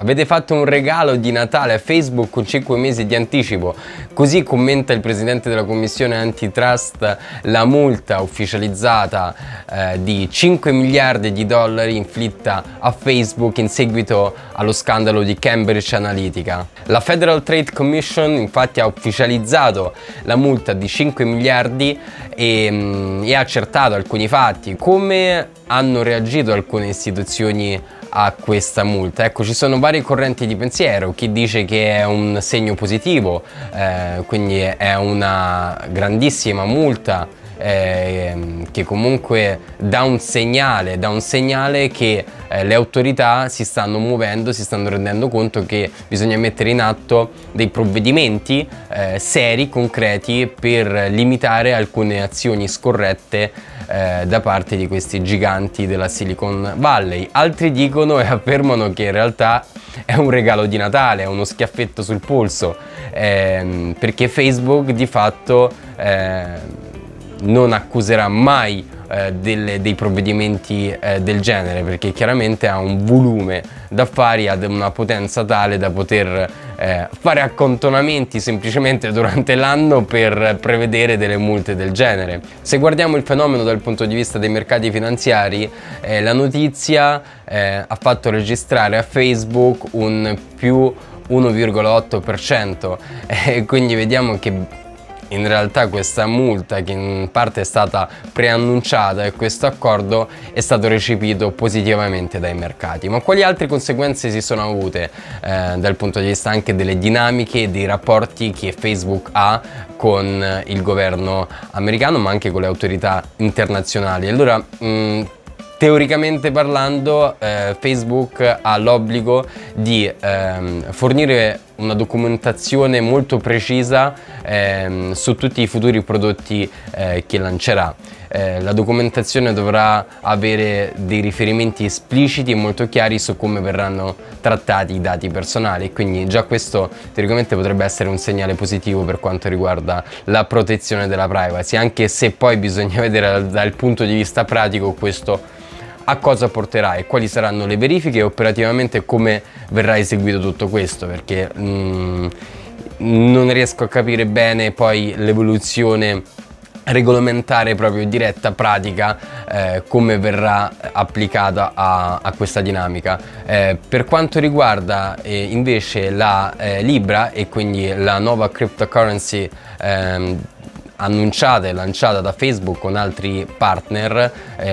Avete fatto un regalo di Natale a Facebook con 5 mesi di anticipo, così commenta il presidente della commissione antitrust la multa ufficializzata di 5 miliardi di dollari inflitta a Facebook in seguito allo scandalo di Cambridge Analytica. La Federal Trade Commission infatti ha ufficializzato la multa di 5 miliardi e ha accertato alcuni fatti. Come hanno reagito alcune istituzioni a questa multa? Ecco, ci sono varie correnti di pensiero, chi dice che è un segno positivo, quindi è una grandissima multa che comunque dà un segnale che le autorità si stanno muovendo, si stanno rendendo conto che bisogna mettere in atto dei provvedimenti seri, concreti, per limitare alcune azioni scorrette da parte di questi giganti della Silicon Valley. Altri dicono e affermano che in realtà è un regalo di Natale, è uno schiaffetto sul polso, perché Facebook di fatto non accuserà mai dei provvedimenti del genere, perché chiaramente ha un volume d'affari, ha una potenza tale da poter fare accantonamenti semplicemente durante l'anno per prevedere delle multe del genere. Se guardiamo il fenomeno dal punto di vista dei mercati finanziari, la notizia ha fatto registrare a Facebook un più 1,8%, quindi vediamo che in realtà questa multa, che in parte è stata preannunciata, e questo accordo è stato recepito positivamente dai mercati. Ma quali altre conseguenze si sono avute dal punto di vista anche delle dinamiche e dei rapporti che Facebook ha con il governo americano, ma anche con le autorità internazionali? Allora, teoricamente parlando, Facebook ha l'obbligo di fornire una documentazione molto precisa su tutti i futuri prodotti che lancerà. La documentazione dovrà avere dei riferimenti espliciti e molto chiari su come verranno trattati i dati personali, quindi già questo teoricamente potrebbe essere un segnale positivo per quanto riguarda la protezione della privacy, anche se poi bisogna vedere dal punto di vista pratico questo a cosa porterà e quali saranno le verifiche e operativamente come verrà eseguito tutto questo, perché non riesco a capire bene poi l'evoluzione regolamentare proprio diretta, pratica, come verrà applicata a questa dinamica. Per quanto riguarda invece la Libra, e quindi la nuova cryptocurrency annunciata e lanciata da Facebook con altri partner,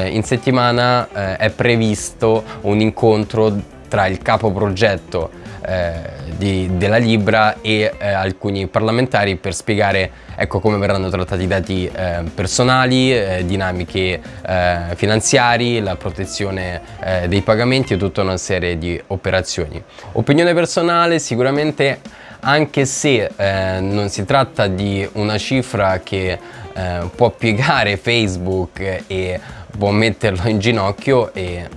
in settimana è previsto un incontro tra il capo progetto della Libra e alcuni parlamentari per spiegare, ecco, come verranno trattati i dati personali, dinamiche finanziari, la protezione dei pagamenti e tutta una serie di operazioni. Opinione personale sicuramente, anche se non si tratta di una cifra che può piegare Facebook e può metterlo in ginocchio, e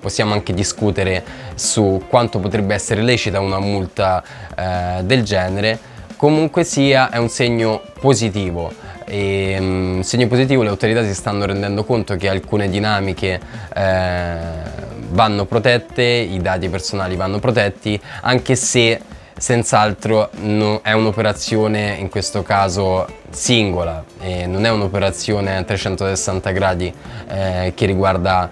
possiamo anche discutere su quanto potrebbe essere lecita una multa del genere. Comunque sia, è un segno positivo, e segno positivo, le autorità si stanno rendendo conto che alcune dinamiche vanno protette, i dati personali vanno protetti, anche se senz'altro è un'operazione in questo caso singola e non è un'operazione a 360 gradi che riguarda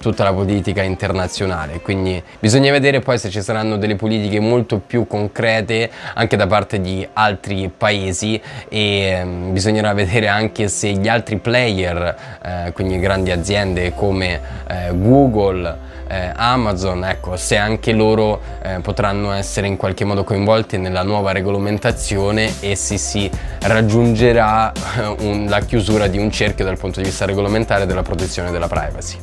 tutta la politica internazionale, quindi bisogna vedere poi se ci saranno delle politiche molto più concrete anche da parte di altri paesi, e bisognerà vedere anche se gli altri player, quindi grandi aziende come Google, Amazon, ecco, se anche loro potranno essere in qualche modo coinvolti nella nuova regolamentazione e se si raggiungerà la chiusura di un cerchio dal punto di vista regolamentare della protezione della privacy.